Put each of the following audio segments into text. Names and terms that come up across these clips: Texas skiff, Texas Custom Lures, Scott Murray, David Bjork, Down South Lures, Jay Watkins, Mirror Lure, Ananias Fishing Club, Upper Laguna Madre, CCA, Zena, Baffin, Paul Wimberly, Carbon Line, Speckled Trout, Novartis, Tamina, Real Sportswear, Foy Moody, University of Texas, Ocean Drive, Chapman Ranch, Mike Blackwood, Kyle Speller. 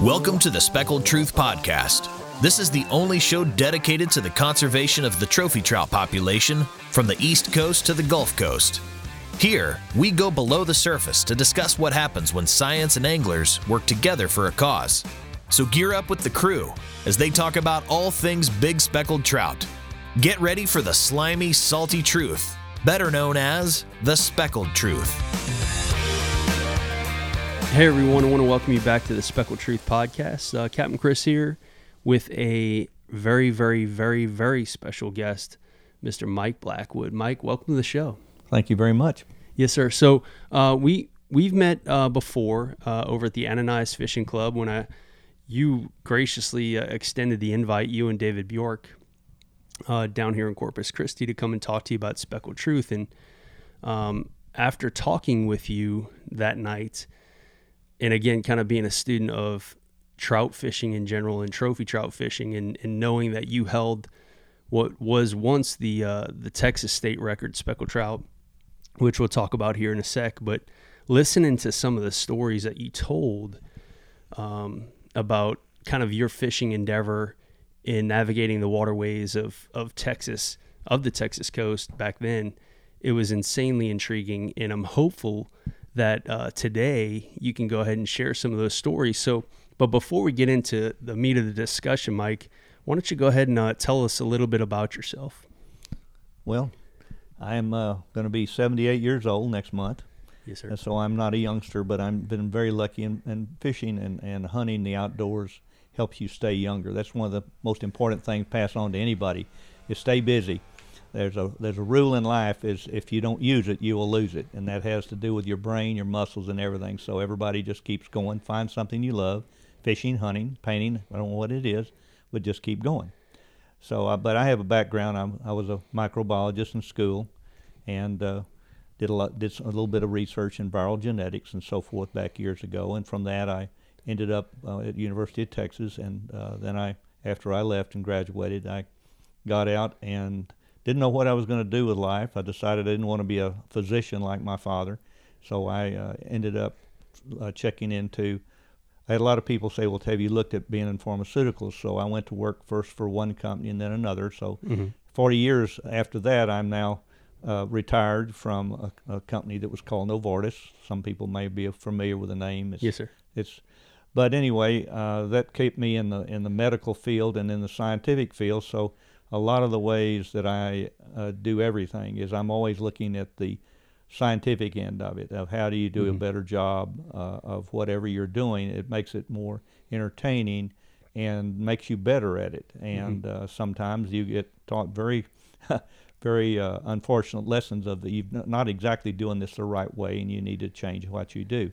Welcome to the Speckled Truth Podcast. This is the only show dedicated to the conservation of the trophy trout population from the East Coast to the Gulf Coast. Here, we go below the surface to discuss what happens when science and anglers work together for a cause. So gear up with the crew as they talk about all things big speckled trout. Get ready for the slimy, salty truth, better known as the Speckled Truth. Hey everyone, I want to welcome you back to the Speckled Truth Podcast. Captain Chris here with a very, very, very, very special guest, Mr. Mike Blackwood. Mike, welcome to the show. Thank you very much. Yes, sir. So we've met before over at the Ananias Fishing Club when you graciously extended the invite, you and David Bjork, down here in Corpus Christi to come and talk to you about Speckled Truth. And after talking with you that night, and again, kind of being a student of trout fishing in general and trophy trout fishing, and knowing that you held what was once the Texas state record speckled trout, which we'll talk about here in a sec, but listening to some of the stories that you told about kind of your fishing endeavor in navigating the waterways of Texas, of the Texas coast back then, it was insanely intriguing, and I'm hopeful that today you can go ahead and share some of those stories. So, but before we get into the meat of the discussion, Mike, why don't you go ahead and tell us a little bit about yourself? Well, I am going to be 78 years old next month. Yes, sir. And so I'm not a youngster, but I've been very lucky in fishing and hunting. The outdoors helps you stay younger. That's one of the most important things passed on to anybody, is stay busy. There's a rule in life is if you don't use it, you will lose it. And that has to do with your brain, your muscles, and everything. So everybody just keeps going. Find something you love, fishing, hunting, painting. I don't know what it is, but just keep going. So, but I have a background. I was a microbiologist in school and did a little bit of research in viral genetics and so forth back years ago. And from that, I ended up at University of Texas. And then after I left and graduated, I got out and didn't know what I was going to do with life. I decided I didn't want to be a physician like my father. So I ended up checking into, I had a lot of people say, well, have you looked at being in pharmaceuticals? So I went to work first for one company and then another. So 40 years after that, I'm now retired from a company that was called Novartis. Some people may be familiar with the name. Yes, sir. But anyway, that kept me in the medical field and in the scientific field. So a lot of the ways that I do everything is I'm always looking at the scientific end of it, of how do you do a better job of whatever you're doing. It makes it more entertaining and makes you better at it. And sometimes you get taught very, very unfortunate lessons of that you're not exactly doing this the right way and you need to change what you do.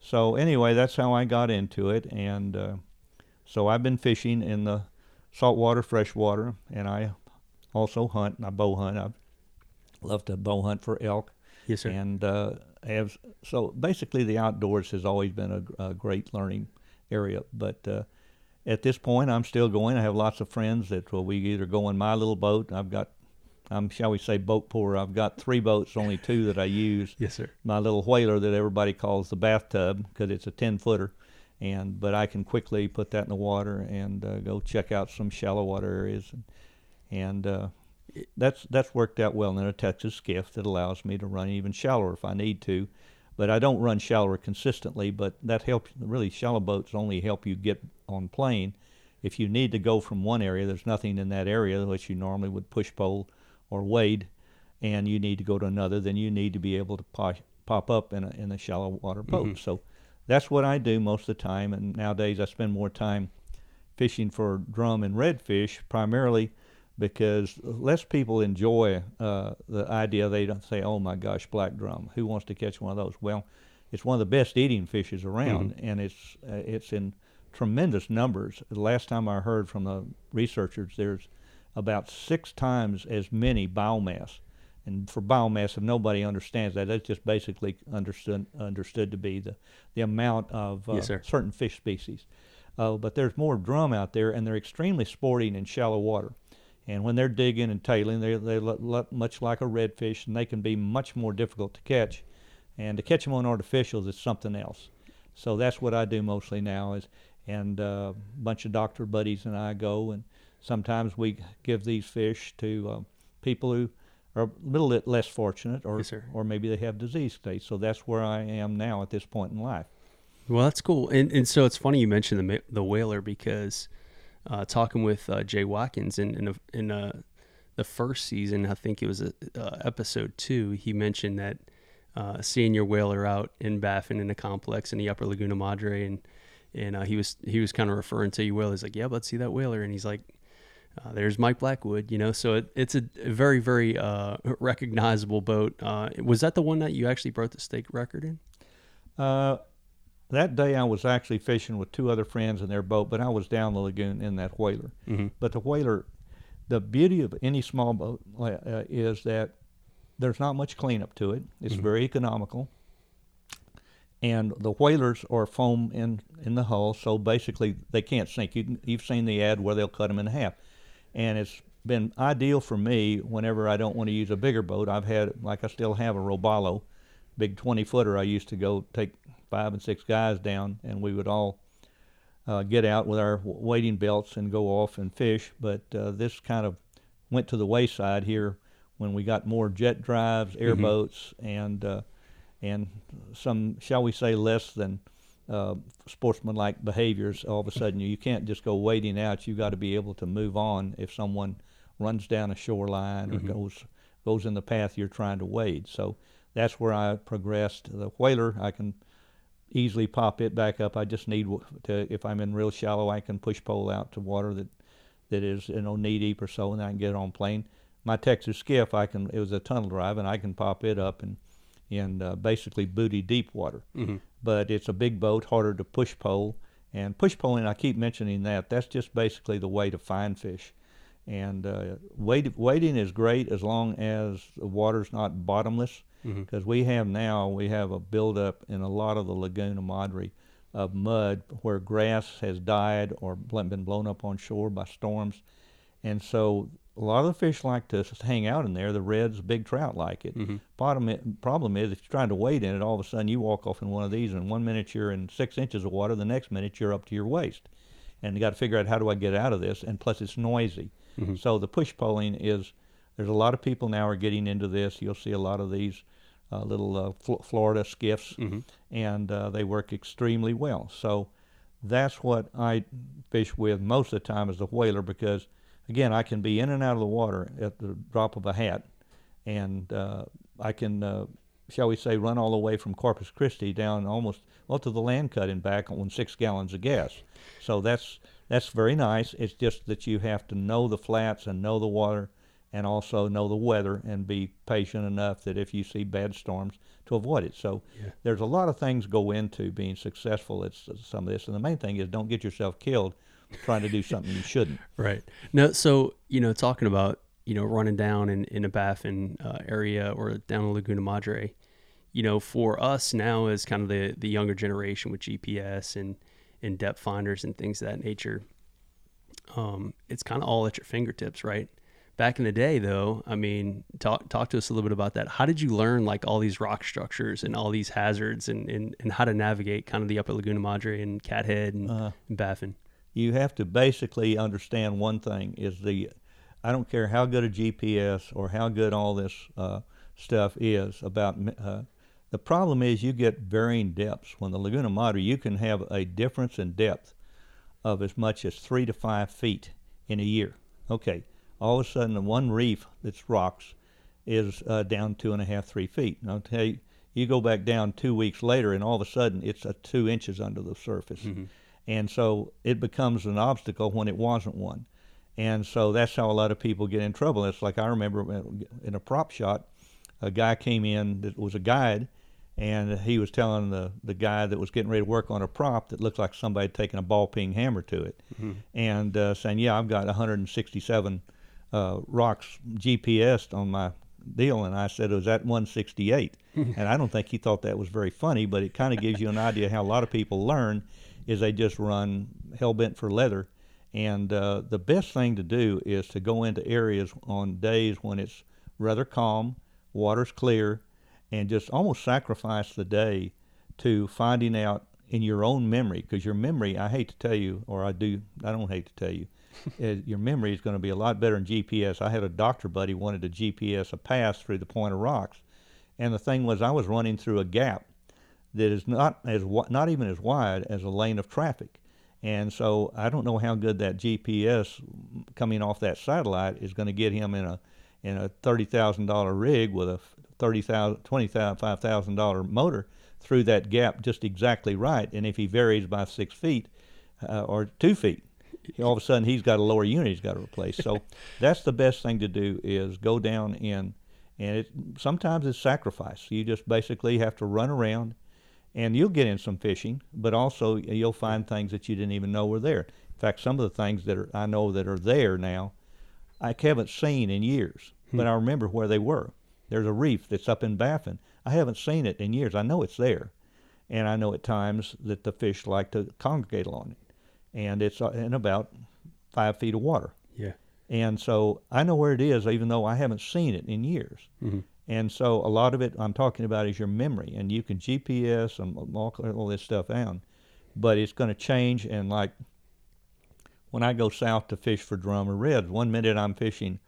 So anyway, that's how I got into it. And so I've been fishing in the saltwater, freshwater, and I also hunt. And I bow hunt. I love to bow hunt for elk. Yes, sir. And so basically, the outdoors has always been a great learning area. But at this point, I'm still going. I have lots of friends that we either go in my little boat. I'm shall we say boat poor. I've got three boats, only two that I use. Yes, sir. My little whaler that everybody calls the bathtub because it's a 10-footer. But I can quickly put that in the water and go check out some shallow water areas, and that's worked out well in a Texas skiff that allows me to run even shallower if I need to, but I don't run shallower consistently. But that helps. Really, shallow boats only help you get on plane. If you need to go from one area, there's nothing in that area unless you normally would push pole or wade, and you need to go to another. Then you need to be able to pop up in a shallow water boat. So that's what I do most of the time, and nowadays I spend more time fishing for drum and redfish, primarily because less people enjoy the idea. They don't say, oh my gosh, black drum, who wants to catch one of those? Well, it's one of the best eating fishes around, and it's in tremendous numbers. The last time I heard from the researchers, there's about 6 times as many biomass. And for biomass, if nobody understands that, that's just basically understood to be the amount of certain fish species. But there's more drum out there, and they're extremely sporting in shallow water. And when they're digging and tailing, they look much like a redfish, and they can be much more difficult to catch. And to catch them on artificials is something else. So that's what I do mostly now is, and a bunch of doctor buddies and I go, and sometimes we give these fish to people who are a little bit less fortunate, or yes, or maybe they have disease states. So that's where I am now at this point in life. Well, that's cool. And so it's funny you mentioned the whaler, because talking with Jay Watkins in the first season, I think it was episode 2, he mentioned that seeing your whaler out in Baffin in the complex in the Upper Laguna Madre, and he was kind of referring to your whaler. He's like, yeah, let's see that whaler. And he's like, there's Mike Blackwood, you know. So it's a very, very recognizable boat. Was that the one that you actually broke the state record in? That day I was actually fishing with 2 other friends in their boat, but I was down the lagoon in that whaler. Mm-hmm. But the whaler, the beauty of any small boat is that there's not much cleanup to it. It's mm-hmm. very economical. And the whalers are foam in the hull, so basically they can't sink. You've seen the ad where they'll cut them in half. And it's been ideal for me whenever I don't want to use a bigger boat. I've had, like I still have a Robalo, big 20-footer. I used to go take 5 and 6 guys down, and we would all get out with our wading belts and go off and fish. But this kind of went to the wayside here when we got more jet drives, airboats, mm-hmm. And some, shall we say, less than sportsmanlike behaviors. All of a sudden, you can't just go wading out. You've got to be able to move on if someone runs down a shoreline or mm-hmm. goes in the path you're trying to wade. So that's where I progressed. The whaler, I can easily pop it back up. I just need to, if I'm in real shallow, I can push pole out to water that is, you know, knee deep or so, and I can get on plane. My Texas skiff, it was a tunnel drive, and I can pop it up and basically booty deep water. Mm-hmm. But it's a big boat, harder to push pole. And push poling, I keep mentioning that, that's just basically the way to find fish. And wading is great as long as the water's not bottomless, because mm-hmm. we have a buildup in a lot of the Laguna Madre of mud where grass has died or been blown up on shore by storms. And so a lot of the fish like to hang out in there. The reds, big trout like it. Mm-hmm. Problem is, if you're trying to wade in it, all of a sudden you walk off in one of these, and one minute you're in 6 inches of water, the next minute you're up to your waist. And you got to figure out, how do I get out of this? And plus it's noisy. Mm-hmm. So the push poling is, there's a lot of people now are getting into this. You'll see a lot of these little Florida skiffs, mm-hmm. and they work extremely well. So that's what I fish with most of the time is the whaler, because again, I can be in and out of the water at the drop of a hat, and I can, shall we say, run all the way from Corpus Christi down almost to the land cut and back on 6 gallons of gas. So that's very nice. It's just that you have to know the flats and know the water, and also know the weather, and be patient enough that if you see bad storms to avoid it. So yeah. There's a lot of things go into being successful at some of this, and the main thing is don't get yourself killed trying to do something you shouldn't. Right. No, so, you know, talking about, you know, running down in a Baffin area or down in Laguna Madre, you know, for us now as kind of the younger generation with GPS and depth finders and things of that nature, it's kind of all at your fingertips, right? Back in the day, though, I mean, talk to us a little bit about that. How did you learn, like, all these rock structures and all these hazards and how to navigate kind of the Upper Laguna Madre and Cathead and Baffin? You have to basically understand one thing is I don't care how good a GPS or how good all this stuff is about, the problem is you get varying depths. When the Laguna Madre, you can have a difference in depth of as much as 3 to 5 feet in a year. Okay, all of a sudden the one reef that's rocks is down 2.5, 3 feet. And I'll tell you, you go back down 2 weeks later and all of a sudden it's 2 inches under the surface. Mm-hmm. And so it becomes an obstacle when it wasn't one. And so that's how a lot of people get in trouble. It's like I remember in a prop shot, a guy came in that was a guide, and he was telling the guy that was getting ready to work on a prop that looked like somebody had taken a ball-peen hammer to it, mm-hmm. and saying, yeah, I've got 167 rocks GPSed on my deal. And I said, it was at 168. And I don't think he thought that was very funny, but it kind of gives you an idea how a lot of people learn is they just run hell-bent for leather. And the best thing to do is to go into areas on days when it's rather calm, water's clear, and just almost sacrifice the day to finding out in your own memory, because your memory, I hate to tell you, or I don't hate to tell you, your memory is going to be a lot better than GPS. I had a doctor buddy wanted to GPS a pass through the Point of Rocks, and the thing was I was running through a gap that is not even as wide as a lane of traffic. And so I don't know how good that GPS coming off that satellite is going to get him in a $30,000 rig with a $25,000 motor through that gap just exactly right. And if he varies by 6 feet or 2 feet, all of a sudden he's got a lower unit he's got to replace. So that's the best thing to do, is go down in, and sometimes it's sacrifice. You just basically have to run around, and you'll get in some fishing, but also you'll find things that you didn't even know were there. In fact, some of the things I know that are there now, I haven't seen in years, but I remember where they were. There's a reef that's up in Baffin. I haven't seen it in years. I know it's there, and I know at times that the fish like to congregate along it, and it's in about 5 feet of water. Yeah. And so I know where it is, even though I haven't seen it in years. Mm-hmm. And so a lot of it I'm talking about is your memory, and you can GPS and all this stuff down, but it's going to change. And like when I go south to fish for drum or reds, one minute I'm fishing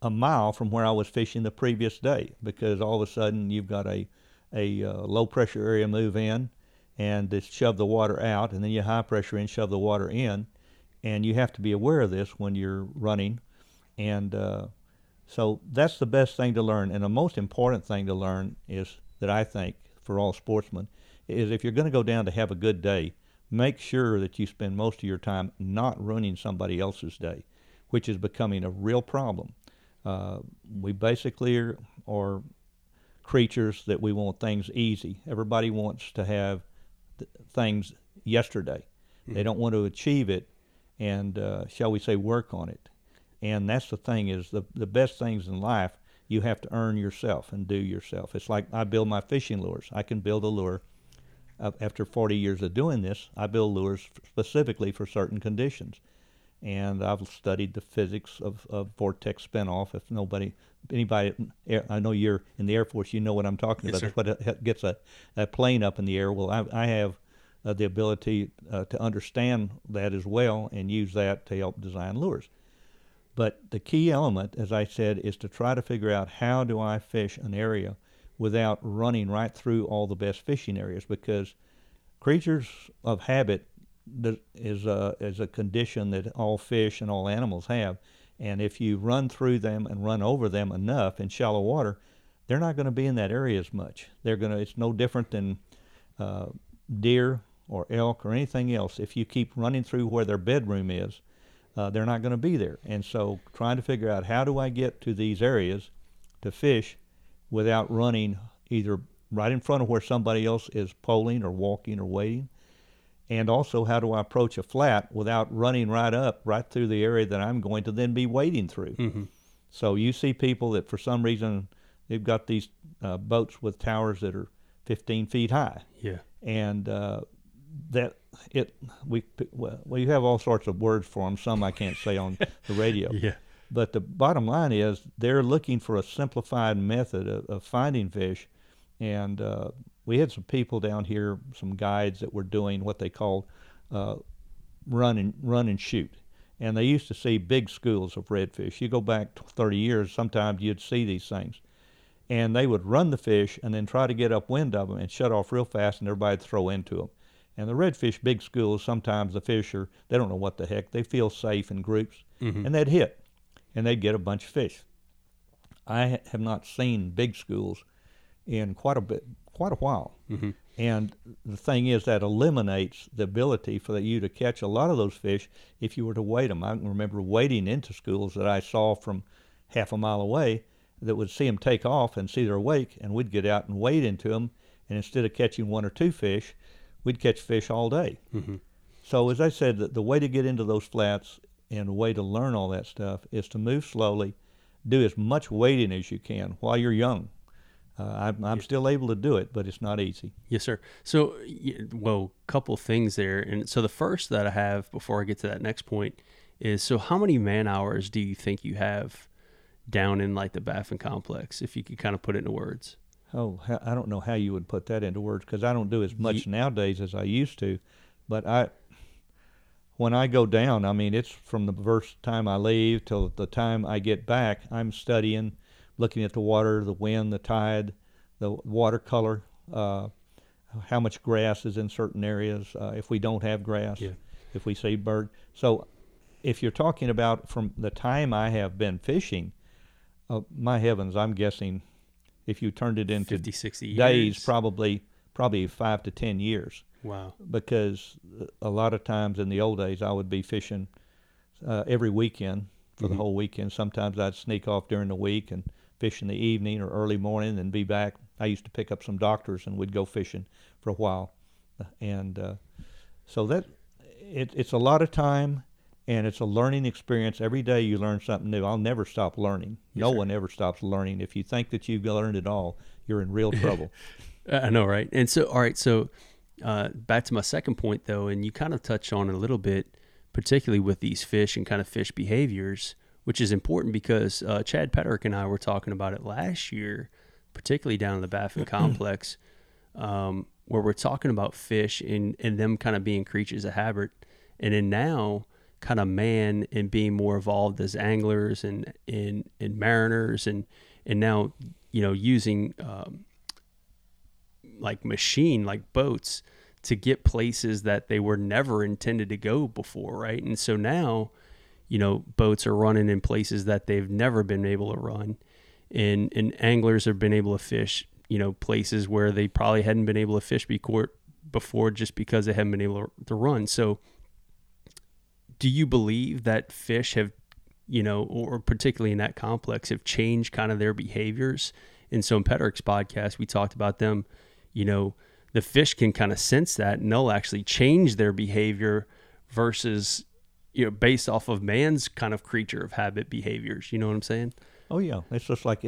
a mile from where I was fishing the previous day, because all of a sudden you've got a low pressure area move in and just shove the water out, and then you high pressure in, shove the water in, and you have to be aware of this when you're running. And so that's the best thing to learn. And the most important thing to learn is that I think for all sportsmen is, if you're going to go down to have a good day, make sure that you spend most of your time not ruining somebody else's day, which is becoming a real problem. We basically are creatures that we want things easy. Everybody wants to have things yesterday. Mm-hmm. They don't want to achieve it and, shall we say, work on it. And that's the thing, is the best things in life, you have to earn yourself and do yourself. It's like I build my fishing lures. I can build a lure. After 40 years of doing this, I build lures specifically for certain conditions. And I've studied the physics of vortex spinoff. If anybody, I know you're in the Air Force, you know what I'm talking about. Yes, that's what gets a plane up in the air. Well, I have the ability to understand that as well and use that to help design lures. But the key element, as I said, is to try to figure out, how do I fish an area without running right through all the best fishing areas? Because creatures of habit is a condition that all fish and all animals have. And if you run through them and run over them enough in shallow water, they're not going to be in that area as much. It's no different than deer or elk or anything else. If you keep running through where their bedroom is, they're not going to be there. And so trying to figure out, how do I get to these areas to fish without running either right in front of where somebody else is poling or walking or wading? And also, how do I approach a flat without running right through the area that I'm going to then be wading through? Mm-hmm. So you see people that for some reason, they've got these boats with towers that are 15 feet high. Yeah. And you have all sorts of words for them. Some I can't say on the radio. Yeah. But the bottom line is, they're looking for a simplified method of finding fish. And we had some people down here, some guides that were doing what they called run and shoot. And they used to see big schools of redfish. You go back 30 years, sometimes you'd see these things. And they would run the fish and then try to get upwind of them and shut off real fast, and everybody would throw into them. And the redfish, big schools, sometimes the fish they don't know what the heck. They feel safe in groups, mm-hmm. and they'd hit, and they'd get a bunch of fish. I have not seen big schools in quite a while. Mm-hmm. And the thing is, that eliminates the ability for you to catch a lot of those fish if you were to weight them. I can remember wading into schools that I saw from half a mile away that would see them take off and see their wake, and we'd get out and wade into them. And instead of catching one or two fish, we'd catch fish all day. Mm-hmm. So as I said, the way to get into those flats and the way to learn all that stuff is to move slowly, do as much wading as you can while you're young. I'm still able to do it, but it's not easy. Yes, sir. So, couple things there. And so the first that I have before I get to that next point is, so how many man hours do you think you have down in like the Baffin complex, if you could kind of put it into words? oh, I don't know how you would put that into words, because I don't do as much nowadays as I used to. But when I go down, I mean, it's from the first time I leave till the time I get back, I'm studying, looking at the water, the wind, the tide, the water color, how much grass is in certain areas, if we don't have grass, if we see bird. So if you're talking about from the time I have been fishing, my heavens, I'm guessing if you turned it into 50, 60 days, years. probably 5 to 10 years. Wow. Because a lot of times in the old days, I would be fishing every weekend for the whole weekend. Sometimes I'd sneak off during the week and fish in the evening or early morning and be back. I used to pick up some doctors and we'd go fishing for a while. And so that it's a lot of time, and it's a learning experience. Every day you learn something new. I'll never stop learning. No one ever stops learning. If you think that you've learned it all, you're in real trouble. I know, right? And so, all right, so back to my second point, though, and you kind of touch on it a little bit, particularly with these fish and kind of fish behaviors, which is important because Chad Petterick and I were talking about it last year, particularly down in the Baffin complex, where we're talking about fish and them kind of being creatures of habit. And then now kind of man and being more involved as anglers and mariners and now, you know, using like machine, like boats to get places that they were never intended to go before. Right. And so now, you know, boats are running in places that they've never been able to run. And anglers have been able to fish, you know, places where they probably hadn't been able to fish before just because they hadn't been able to run. So do you believe that fish have, you know, or particularly in that complex, have changed kind of their behaviors? And so in Petterick's podcast, we talked about them, you know, the fish can kind of sense that and they'll actually change their behavior versus, you know, based off of man's kind of creature of habit behaviors. You know what I'm saying? Oh yeah, it's just like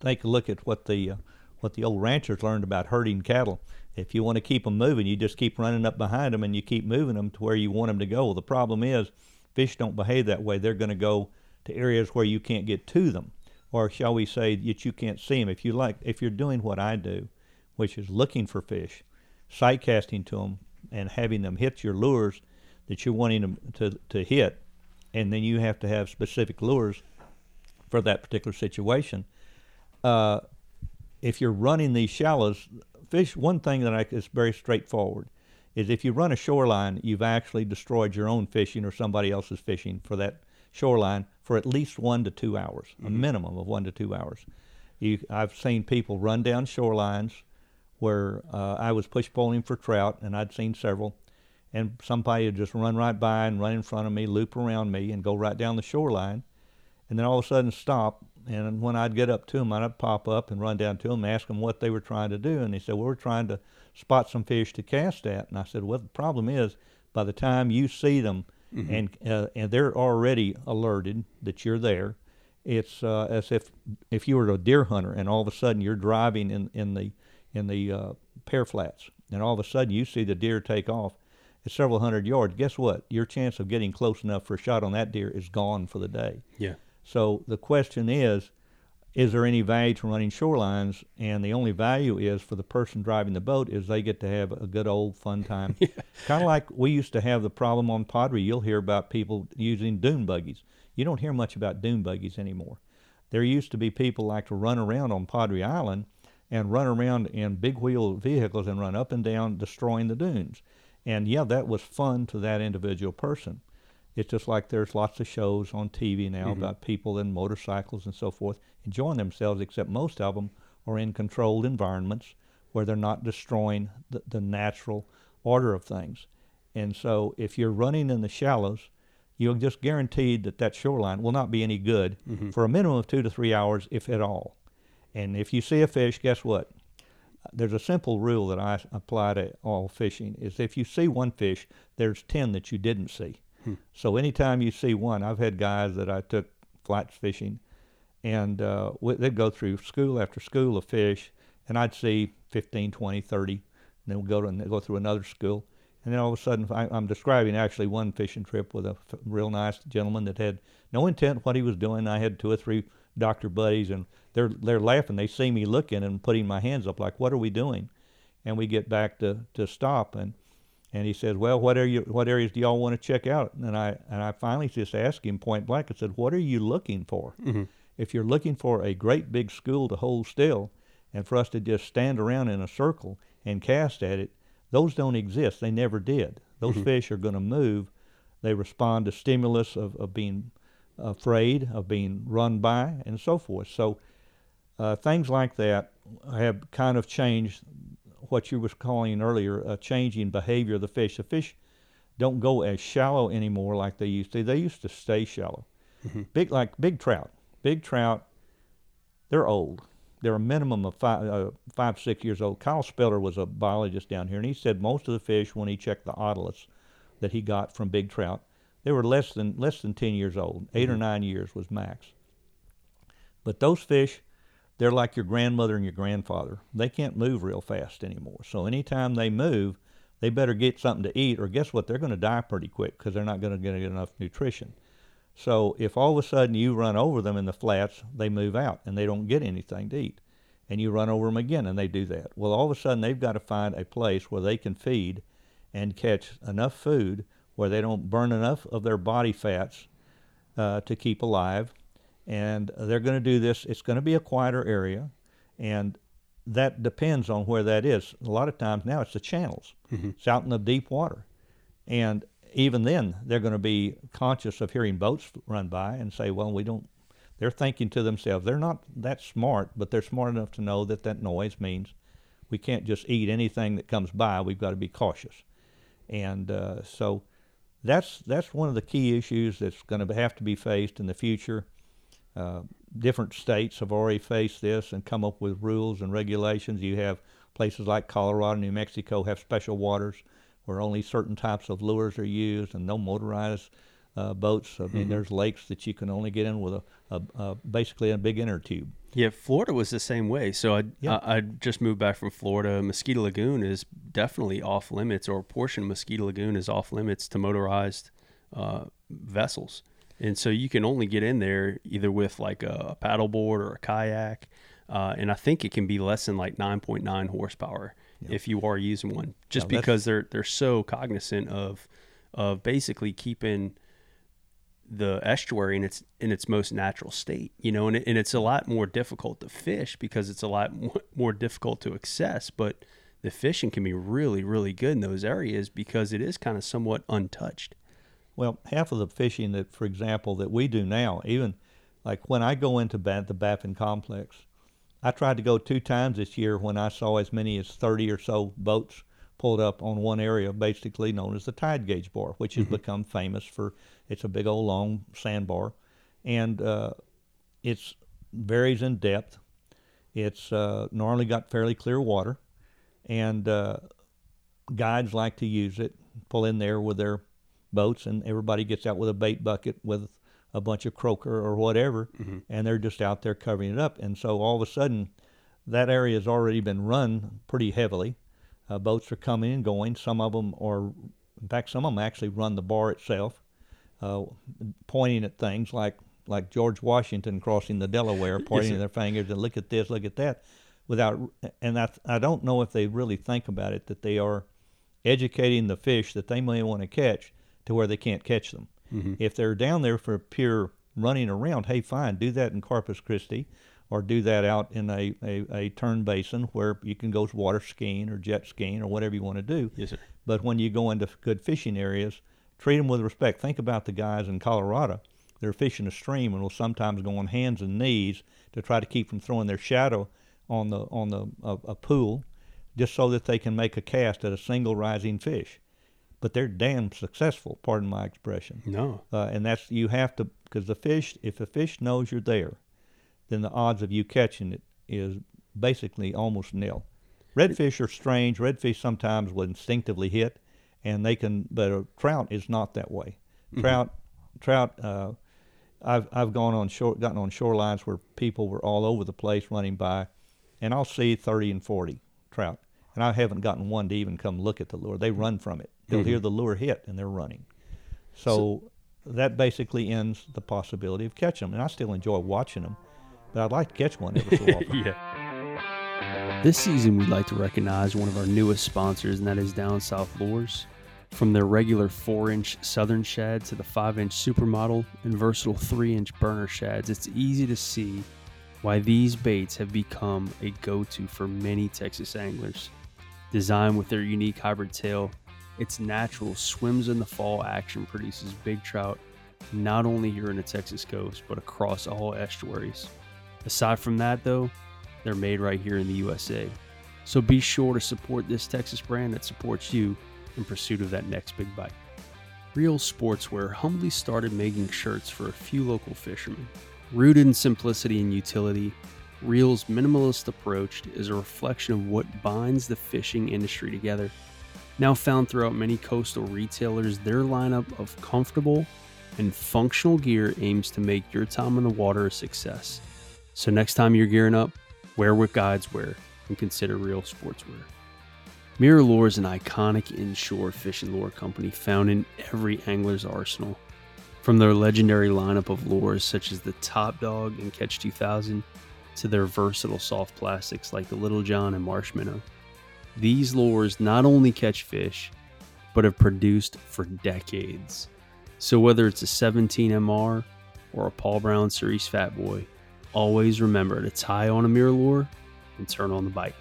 take a look at what the old ranchers learned about herding cattle. If you want to keep them moving, you just keep running up behind them and you keep moving them to where you want them to go. The problem is, fish don't behave that way. They're going to go to areas where you can't get to them, or shall we say that you can't see them. If you're doing what I do, which is looking for fish, sight casting to them, and having them hit your lures that you're wanting them to hit, and then you have to have specific lures for that particular situation. If you're running these shallows, one thing that is very straightforward is if you run a shoreline, you've actually destroyed your own fishing or somebody else's fishing for that shoreline for at least 1 to 2 hours, a minimum of 1 to 2 hours. I've seen people run down shorelines where I was push pulling for trout, and I'd seen several, and somebody would just run right by and run in front of me, loop around me, and go right down the shoreline. And then all of a sudden stop, and when I'd get up to them, I'd pop up and run down to them and ask them what they were trying to do. And they said, well, we're trying to spot some fish to cast at. And I said, well, the problem is by the time you see them and they're already alerted that you're there, it's as if you were a deer hunter and all of a sudden you're driving in the pear flats and all of a sudden you see the deer take off at several hundred yards, guess what? Your chance of getting close enough for a shot on that deer is gone for the day. Yeah. So the question is there any value to running shorelines? And the only value is for the person driving the boat is they get to have a good old fun time. Yeah. Kind of like we used to have the problem on pottery. You'll hear about people using dune buggies. You don't hear much about dune buggies anymore. There used to be people like to run around on Pottery Island and run around in big wheel vehicles and run up and down destroying the dunes. And yeah, that was fun to that individual person. It's just like there's lots of shows on TV now about people in motorcycles and so forth enjoying themselves, except most of them are in controlled environments where they're not destroying the natural order of things. And so if you're running in the shallows, you're just guaranteed that shoreline will not be any good for a minimum of 2 to 3 hours, if at all. And if you see a fish, guess what? There's a simple rule that I apply to all fishing is if you see one fish, there's 10 that you didn't see. So anytime you see one, I've had guys that I took flats fishing, and they'd go through school after school of fish, and I'd see 15, 20, 30, and then we'll go through another school. And then all of a sudden, I'm describing actually one fishing trip with a real nice gentleman that had no intent what he was doing. I had two or three doctor buddies, and they're laughing. They see me looking and putting my hands up like, what are we doing? And we get back to stop, and he says, well, what areas do y'all want to check out? And I finally just asked him point blank. I said, what are you looking for? Mm-hmm. If you're looking for a great big school to hold still and for us to just stand around in a circle and cast at it, those don't exist. They never did. Those mm-hmm. fish are going to move. They respond to stimulus of being afraid, of being run by, and so forth. So things like that have kind of changed what you was calling earlier a changing behavior of the fish. The fish don't go as shallow anymore like they used to. They used to stay shallow. Mm-hmm. Big trout. Big trout, they're old. They're a minimum of 5, 6 years old. Kyle Speller was a biologist down here, and he said most of the fish, when he checked the otoliths that he got from big trout, they were less than 10 years old. 8 mm-hmm. or 9 years was max. But those fish, they're like your grandmother and your grandfather. They can't move real fast anymore. So anytime they move, they better get something to eat, or guess what? They're going to die pretty quick because they're not going to get enough nutrition. So if all of a sudden you run over them in the flats, they move out and they don't get anything to eat. And you run over them again and they do that. Well, all of a sudden they've got to find a place where they can feed and catch enough food where they don't burn enough of their body fats to keep alive. And they're going to do this. It's going to be a quieter area, and that depends on where that is. A lot of times now it's the channels. Mm-hmm. It's out in the deep water. And even then, they're going to be conscious of hearing boats run by and say, well, we don't. They're thinking to themselves, they're not that smart, but they're smart enough to know that that noise means we can't just eat anything that comes by. We've got to be cautious. And so that's one of the key issues that's going to have to be faced in the future. Different states have already faced this and come up with rules and regulations. You have places like Colorado, New Mexico have special waters where only certain types of lures are used and no motorized boats. I mean, mm-hmm. there's lakes that you can only get in with basically a big inner tube. Yeah, Florida was the same way. So I just moved back from Florida. Mosquito Lagoon is definitely off limits, or a portion of Mosquito Lagoon is off limits to motorized vessels. And so you can only get in there either with like a paddleboard or a kayak. And I think it can be less than like 9.9 horsepower if you are using one, just because they're so cognizant of basically keeping the estuary in its most natural state, you know, and it's a lot more difficult to fish because it's a lot more difficult to access, but the fishing can be really, really good in those areas because it is kind of somewhat untouched. Well, half of the fishing that, for example, that we do now, even like when I go into the Baffin complex, I tried to go 2 times this year when I saw as many as 30 or so boats pulled up on one area, basically known as the Tide Gauge Bar, which has mm-hmm. become famous for, it's a big old long sandbar, and it varies in depth. It's normally got fairly clear water, and guides like to use it, pull in there with their boats, and everybody gets out with a bait bucket with a bunch of croaker or whatever, mm-hmm. and they're just out there covering it up. And so all of a sudden, that area has already been run pretty heavily. Boats are coming and going. Some of them are, in fact, some of them actually run the bar itself, pointing at things like George Washington crossing the Delaware, pointing their fingers and look at this, look at that. I don't know if they really think about it, that they are educating the fish that they may want to catch to where they can't catch them. Mm-hmm. If they're down there for pure running around, hey, fine, do that in Corpus Christi or do that out in a turn basin where you can go water skiing or jet skiing or whatever you want to do. Yes, sir. But when you go into good fishing areas, treat them with respect. Think about the guys in Colorado. They're fishing a stream and will sometimes go on hands and knees to try to keep from throwing their shadow on a pool just so that they can make a cast at a single rising fish. But they're damn successful, pardon my expression. No. And that's, you have to, because the fish, if the fish knows you're there, then the odds of you catching it is basically almost nil. Redfish are strange. Redfish sometimes will instinctively hit, and they can, but a trout is not that way. Mm-hmm. Trout, I've gotten on shorelines where people were all over the place running by, and I'll see 30 and 40 trout. And I haven't gotten one to even come look at the lure. They run from it. They'll mm-hmm. hear the lure hit, and they're running. So that basically ends the possibility of catching them. And I still enjoy watching them. but I'd like to catch one every so often. Yeah. This season, we'd like to recognize one of our newest sponsors, and that is Down South Lures. From their regular 4-inch southern shad to the 5-inch supermodel and versatile 3-inch burner shads, it's easy to see why these baits have become a go-to for many Texas anglers. Designed with their unique hybrid tail, its natural swims in the fall action produces big trout not only here in the Texas coast, but across all estuaries. Aside from that though, they're made right here in the USA. So be sure to support this Texas brand that supports you in pursuit of that next big bite. Real Sportswear humbly started making shirts for a few local fishermen. Rooted in simplicity and utility, Real's minimalist approach is a reflection of what binds the fishing industry together. Now found throughout many coastal retailers, their lineup of comfortable and functional gear aims to make your time in the water a success. So next time you're gearing up, wear what guides wear and consider Real Sportswear. Mirror Lure is an iconic inshore fishing lure company found in every angler's arsenal. From their legendary lineup of lures such as the Top Dog and Catch 2000 to their versatile soft plastics like the Little John and Marshminnow, these lures not only catch fish, but have produced for decades. So whether it's a 17 MR or a Paul Brown Series Fat Boy, always remember to tie on a Mirror Lure and turn on the bite.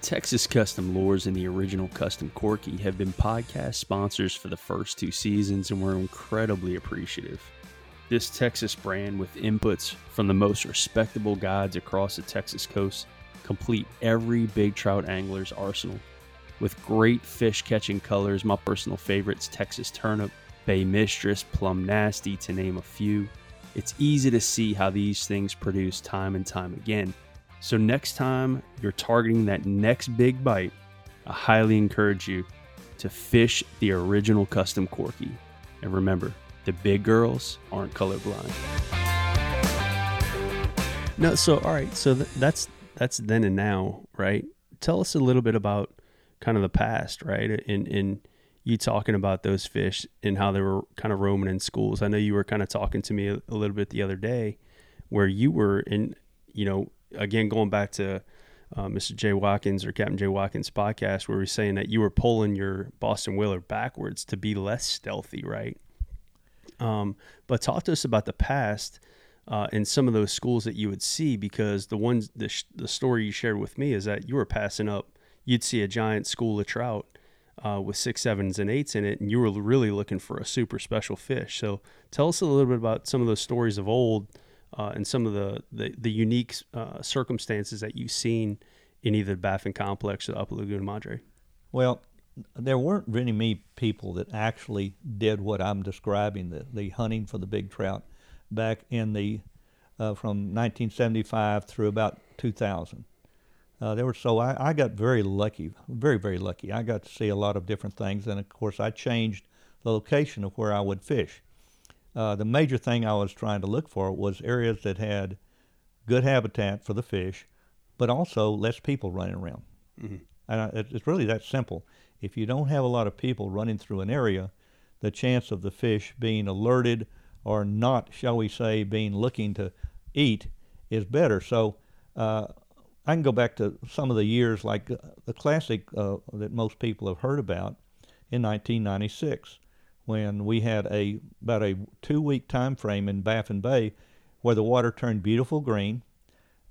Texas Custom Lures and the original Custom Corky have been podcast sponsors for the first two seasons, and we're incredibly appreciative. This Texas brand, with inputs from the most respectable guides across the Texas coast, complete every big trout angler's arsenal. With great fish catching colors, my personal favorites, Texas Turnip, Bay Mistress, Plum Nasty, to name a few, it's easy to see how these things produce time and time again. So next time you're targeting that next big bite, I highly encourage you to fish the original Custom Corky. And remember, the big girls aren't colorblind. No, so all right, so that's then and now, right? Tell us a little bit about kind of the past, right? In you talking about those fish and how they were kind of roaming in schools. I know you were kind of talking to me a little bit the other day where you were in, you know, again, going back to Mr. Jay Watkins or Captain Jay Watkins' podcast, where we're saying that you were pulling your Boston Whaler backwards to be less stealthy, right? But talk to us about the past and some of those schools that you would see, because the story you shared with me is that you were passing up. You'd see a giant school of trout with 6, 7s, and 8s in it, and you were really looking for a super special fish. So tell us a little bit about some of those stories of old. And some of the unique circumstances that you've seen in either the Baffin Complex or the Upper Laguna Madre. Well, there weren't very many people that actually did what I'm describing, the hunting for the big trout, back in the from 1975 through about 2000. I got very lucky, very, very lucky. I got to see a lot of different things, and of course I changed the location of where I would fish. The major thing I was trying to look for was areas that had good habitat for the fish, but also less people running around. Mm-hmm. And it's really that simple. If you don't have a lot of people running through an area, the chance of the fish being alerted or not, shall we say, being looking to eat is better. So I can go back to some of the years, like the classic that most people have heard about in 1996. When we had about a 2-week time frame in Baffin Bay where the water turned beautiful green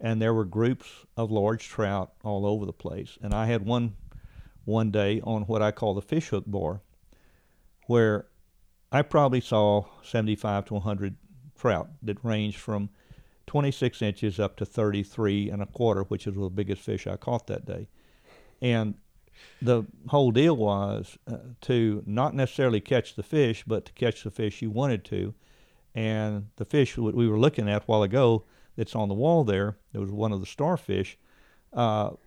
and there were groups of large trout all over the place. And I had one day on what I call the Fish Hook Bar where I probably saw 75 to 100 trout that ranged from 26 inches up to 33 1/4, which is the biggest fish I caught that day. And the whole deal was to not necessarily catch the fish, but to catch the fish you wanted to. And the fish that we were looking at a while ago that's on the wall there, it was one of the starfish, that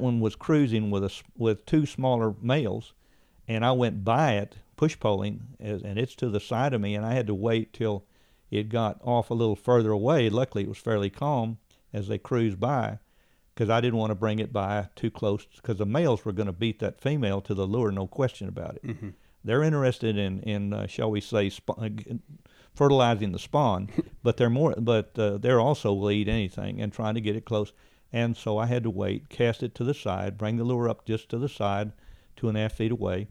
one was cruising with two smaller males, and I went by it, push-poling, and it's to the side of me, and I had to wait till it got off a little further away. Luckily, it was fairly calm as they cruised by, because I didn't want to bring it by too close, because the males were going to beat that female to the lure, no question about it. Mm-hmm. They're interested in shall we say, fertilizing the spawn, but they're more. But they're also will eat anything and trying to get it close. And so I had to wait, cast it to the side, bring the lure up just to the side, 2.5 feet away,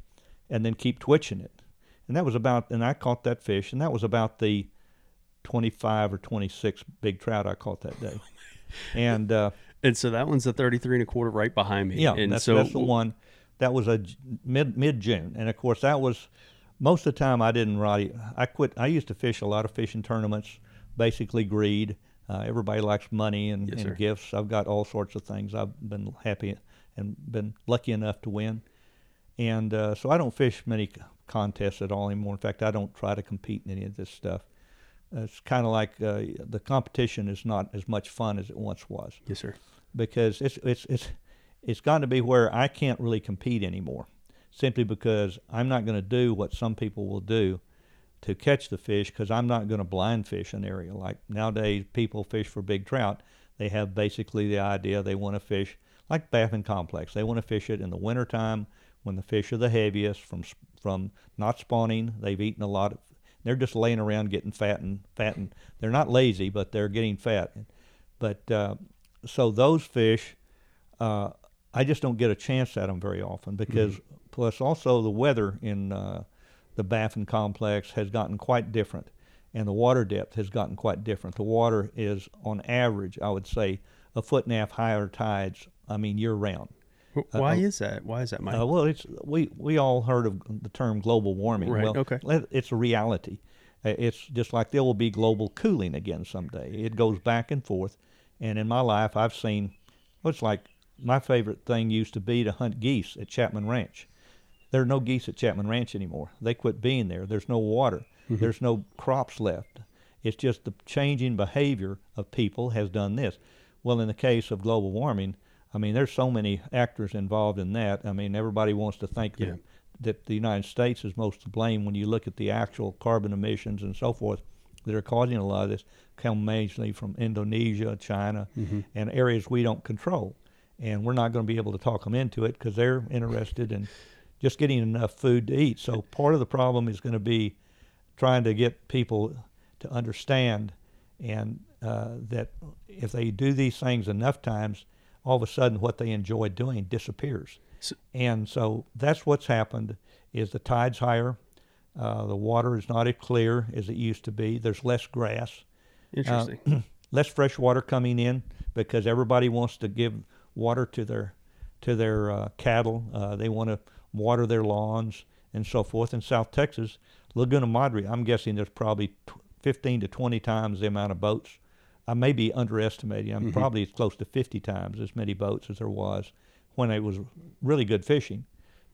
and then keep twitching it. And that was about, and I caught that fish, and that was about the 25 or 26 big trout I caught that day. And so that one's the 33 1/4 right behind me. Yeah, and that's the one. That was a mid-June, and of course that was most of the time I didn't really. I quit. I used to fish a lot of fishing tournaments, basically greed. Everybody likes money and gifts. I've got all sorts of things. I've been happy and been lucky enough to win, and so I don't fish many contests at all anymore. In fact, I don't try to compete in any of this stuff. It's kind of like the competition is not as much fun as it once was. Yes, sir. Because it's gotten to be where I can't really compete anymore, simply because I'm not going to do what some people will do to catch the fish, because I'm not going to blind fish an area. Like nowadays, people fish for big trout. They have basically the idea they want to fish, like Baffin Complex. They want to fish it in the wintertime when the fish are the heaviest from not spawning. They've eaten a lot of, they're just laying around getting fat and they're not lazy, but they're getting fat. But so those fish, I just don't get a chance at them very often because plus also the weather in the Baffin Complex has gotten quite different, and the water depth has gotten quite different. The water is on average, I would say, 1.5 feet higher tides, I mean, year round. Why is that? Why is that, Mike? Well, it's we all heard of the term global warming. Right. Well, okay. It's a reality. It's just like there will be global cooling again someday. It goes back and forth. And in my life, I've seen it's like my favorite thing used to be to hunt geese at Chapman Ranch. There are no geese at Chapman Ranch anymore. They quit being there. There's no water. Mm-hmm. There's no crops left. It's just the changing behavior of people has done this. Well, in the case of global warming, I mean, there's so many actors involved in that. I mean, everybody wants to think that the United States is most to blame when you look at the actual carbon emissions and so forth that are causing a lot of this, come mainly from Indonesia, China, and areas we don't control. And we're not going to be able to talk them into it because they're interested in just getting enough food to eat. So part of the problem is going to be trying to get people to understand and that if they do these things enough times, all of a sudden what they enjoy doing disappears. And so that's what's happened is the tide's higher. The water is not as clear as it used to be. There's less grass. Interesting. Less fresh water coming in because everybody wants to give water to their cattle. They want to water their lawns and so forth. In South Texas, Laguna Madre, I'm guessing there's probably 15 to 20 times the amount of boats. I may be underestimating. I'm probably close to 50 times as many boats as there was when it was really good fishing,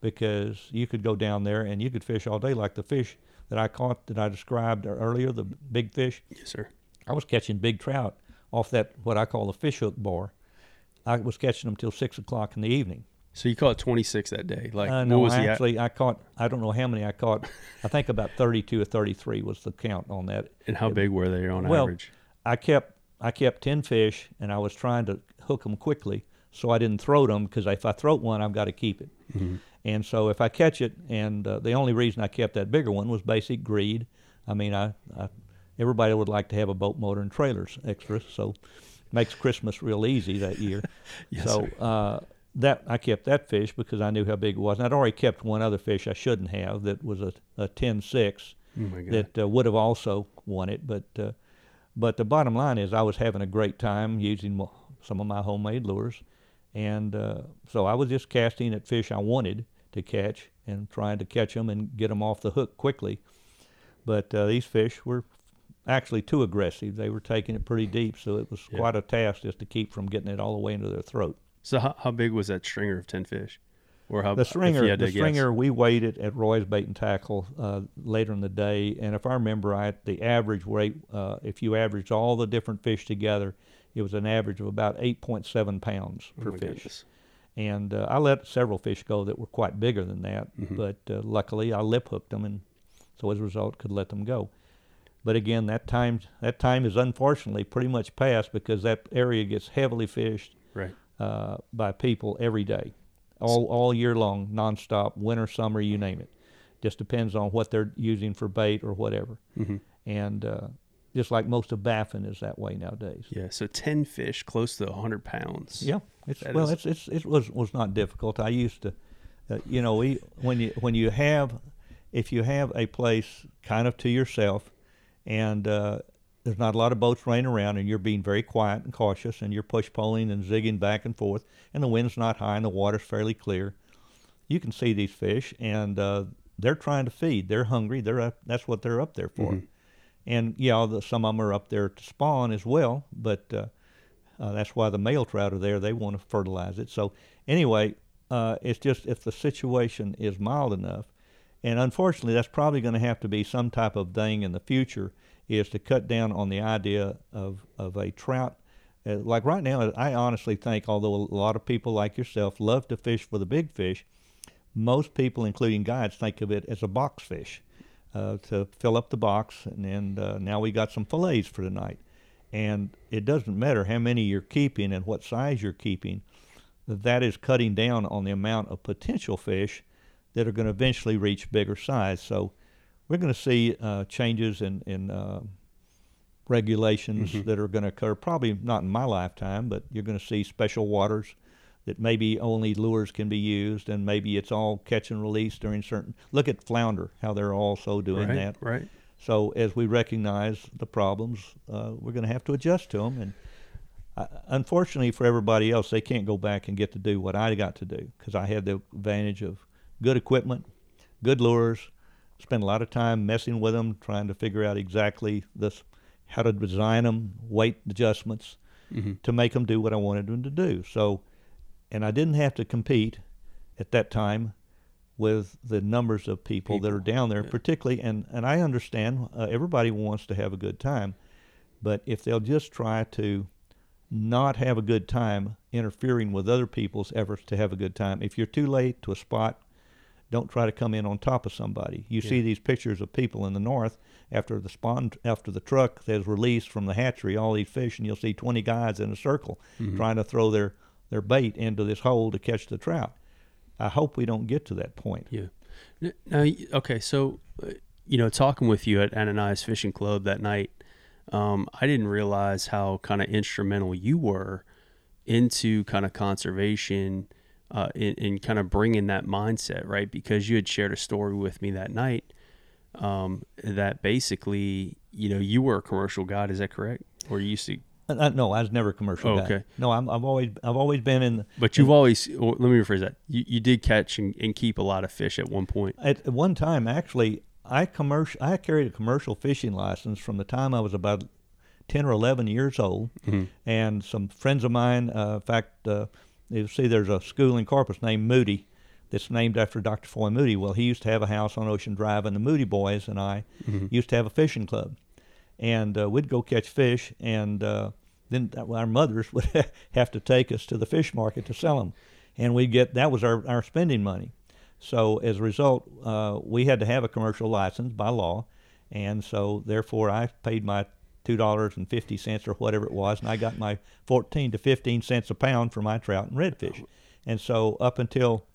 because you could go down there and you could fish all day, like the fish that I caught that I described earlier, the big fish. Yes, sir. I was catching big trout off that, what I call the Fish Hook Bar. I was catching them till 6 o'clock in the evening. So you caught 26 that day? Like no, what was actually, I caught, I don't know how many I caught. I think about 32 or 33 was the count on that. And how big were they on average? I kept 10 fish, and I was trying to hook them quickly, so I didn't throat them, because if I throat one, I've got to keep it. And so if I catch it, and the only reason I kept that bigger one was basic greed. I mean, I everybody would like to have a boat, motor, and trailers extra, so makes Christmas real easy that year. That I kept that fish because I knew how big it was, and I'd already kept one other fish I shouldn't have that was a 10-6 that would have also won it, But the bottom line is I was having a great time using some of my homemade lures. And so I was just casting at fish I wanted to catch and trying to catch them and get them off the hook quickly. But these fish were actually too aggressive. They were taking it pretty deep, so it was quite a task just to keep from getting it all the way into their throat. So how big was that stringer of 10 fish? Or how, the stringer, we weighed it at Roy's Bait and Tackle later in the day, and if I remember right, the average weight, if you averaged all the different fish together, it was an average of about 8.7 pounds per fish. Goodness. And I let several fish go that were quite bigger than that, but luckily I lip hooked them, and so as a result could let them go. But again, that time is unfortunately pretty much past because that area gets heavily fished by people every day. All year long, nonstop, winter, summer, you name it. Just depends on what they're using for bait or whatever. and just like most of Baffin is that way nowadays. Yeah, so 10 fish close to 100 pounds. Yeah, it was not difficult. I used to, if you have a place kind of to yourself, and there's not a lot of boats running around, and you're being very quiet and cautious, and you're push-pulling and zigging back and forth, and the wind's not high and the water's fairly clear, you can see these fish, and they're trying to feed. They're hungry. That's what they're up there for. Mm-hmm. And, some of them are up there to spawn as well, but that's why the male trout are there. They want to fertilize it. So anyway, it's just if the situation is mild enough, and unfortunately that's probably going to have to be some type of thing in the future, is to cut down on the idea of a trout. Like right now, I honestly think, although a lot of people like yourself love to fish for the big fish, most people, including guides, think of it as a box fish, to fill up the box. And now we got some fillets for tonight. And it doesn't matter how many you're keeping and what size you're keeping. That is cutting down on the amount of potential fish that are going to eventually reach bigger size. So we're going to see changes in regulations mm-hmm. that are going to occur, probably not in my lifetime, but you're going to see special waters that maybe only lures can be used, and maybe it's all catch and release during certain... Look at flounder, how they're also doing that. Right. So as we recognize the problems, we're going to have to adjust to them. And unfortunately for everybody else, they can't go back and get to do what I got to do, because I had the advantage of good equipment, good lures, spend a lot of time messing with them, trying to figure out exactly how to design them, weight adjustments, mm-hmm. to make them do what I wanted them to do. So, and I didn't have to compete at that time with the numbers of people that are down there, yeah. particularly, and I understand everybody wants to have a good time, but if they'll just try to not have a good time interfering with other people's efforts to have a good time. If you're too late to a spot, don't try to come in on top of somebody. You yeah. see these pictures of people in the north after the truck has released from the hatchery all these fish, and you'll see 20 guys in a circle mm-hmm. trying to throw their bait into this hole to catch the trout. I hope we don't get to that point. Yeah. Now, okay, so, talking with you at Ananias Fishing Club that night, I didn't realize how kind of instrumental you were into kind of conservation in kind of bringing that mindset, right? Because you had shared a story with me that night that basically, you were a commercial guide. Is that correct? Or you used to? No, I was never a commercial guide. Okay. No, I've always been in. But you've always. Let me rephrase that. You did catch and keep a lot of fish at one point. At one time, actually, I carried a commercial fishing license from the time I was about 10 or 11 years old, mm-hmm. and some friends of mine. In fact. You see, there's a school in Corpus named Moody that's named after Dr. Foy Moody. Well, he used to have a house on Ocean Drive, and the Moody boys and I mm-hmm. used to have a fishing club. And we'd go catch fish, and then our mothers would have to take us to the fish market to sell them. And that was our spending money. So as a result, we had to have a commercial license by law, and so therefore I paid my $2.50 or whatever it was, and I got my 14 to 15 cents a pound for my trout and redfish. And so up until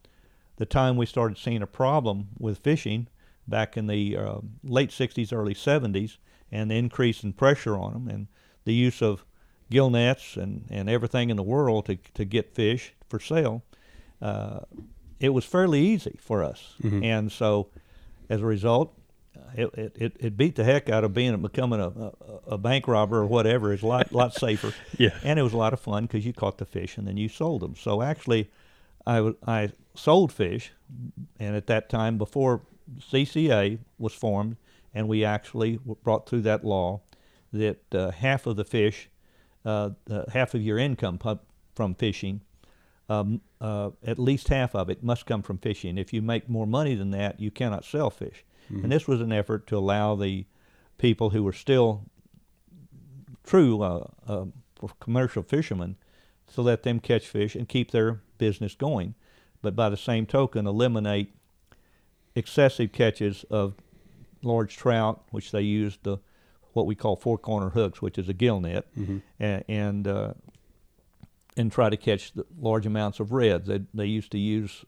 the time we started seeing a problem with fishing back in the late 60s, early 70s, and the increase in pressure on them and the use of gill nets and everything in the world to get fish for sale, it was fairly easy for us. Mm-hmm. And so as a result, It beat the heck out of becoming a bank robber or whatever. It's a lot safer. Yeah. And it was a lot of fun because you caught the fish and then you sold them. So actually, I sold fish, and at that time, before CCA was formed, and we actually brought through that law that half of the fish, half of your income from fishing, at least half of it must come from fishing. If you make more money than that, you cannot sell fish. And this was an effort to allow the people who were still true commercial fishermen to let them catch fish and keep their business going, but by the same token eliminate excessive catches of large trout, which they used what we call four-corner hooks, which is a gill net, mm-hmm. and try to catch the large amounts of reds. They used to use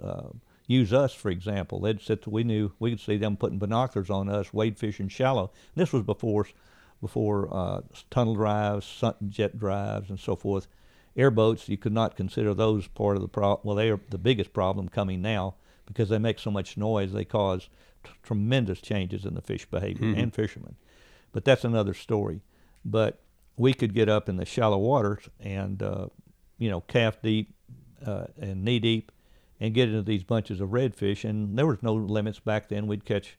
use us, for example. They'd sit, we knew, we could see them putting binoculars on us, wade fishing shallow. This was before tunnel drives, sunken jet drives, and so forth. Airboats, you could not consider those part of the problem. Well, they are the biggest problem coming now because they make so much noise, they cause tremendous changes in the fish behavior and fishermen. But that's another story. But we could get up in the shallow waters and, calf deep and knee deep and get into these bunches of redfish. And there was no limits back then. We'd catch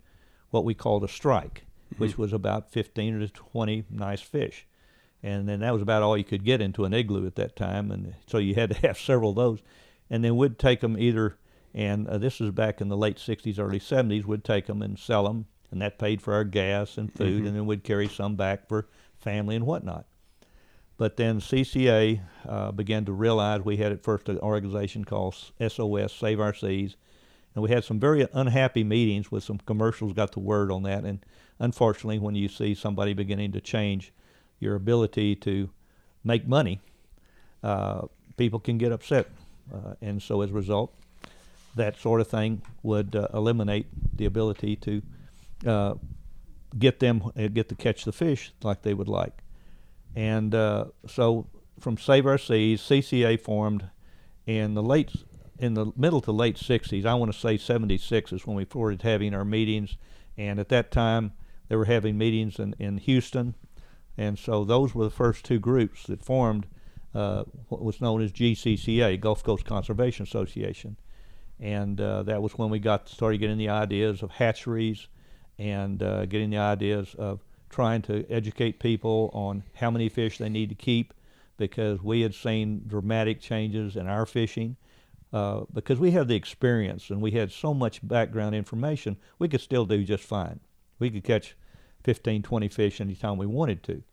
what we called a strike, which was about 15 to 20 nice fish. And then that was about all you could get into an igloo at that time. And so you had to have several of those. And then we'd take them either, and this was back in the late 60s, early 70s, we'd take them and sell them. And that paid for our gas and food. And then we'd carry some back for family and whatnot. But then CCA began to realize we had at first an organization called SOS, Save Our Seas. And we had some very unhappy meetings with some commercials, got the word on that. And unfortunately, when you see somebody beginning to change your ability to make money, people can get upset. And so as a result, that sort of thing would eliminate the ability to get to catch the fish like they would like. And so from Save Our Seas, CCA formed in the middle to late 60s. I want to say 76 is when we started having our meetings. And at that time, they were having meetings in Houston. And so those were the first two groups that formed what was known as GCCA, Gulf Coast Conservation Association. And that was when we started getting the ideas of hatcheries and getting the ideas of trying to educate people on how many fish they need to keep, because we had seen dramatic changes in our fishing because we had the experience and we had so much background information, we could still do just fine. We could catch 15, 20 fish anytime we wanted to.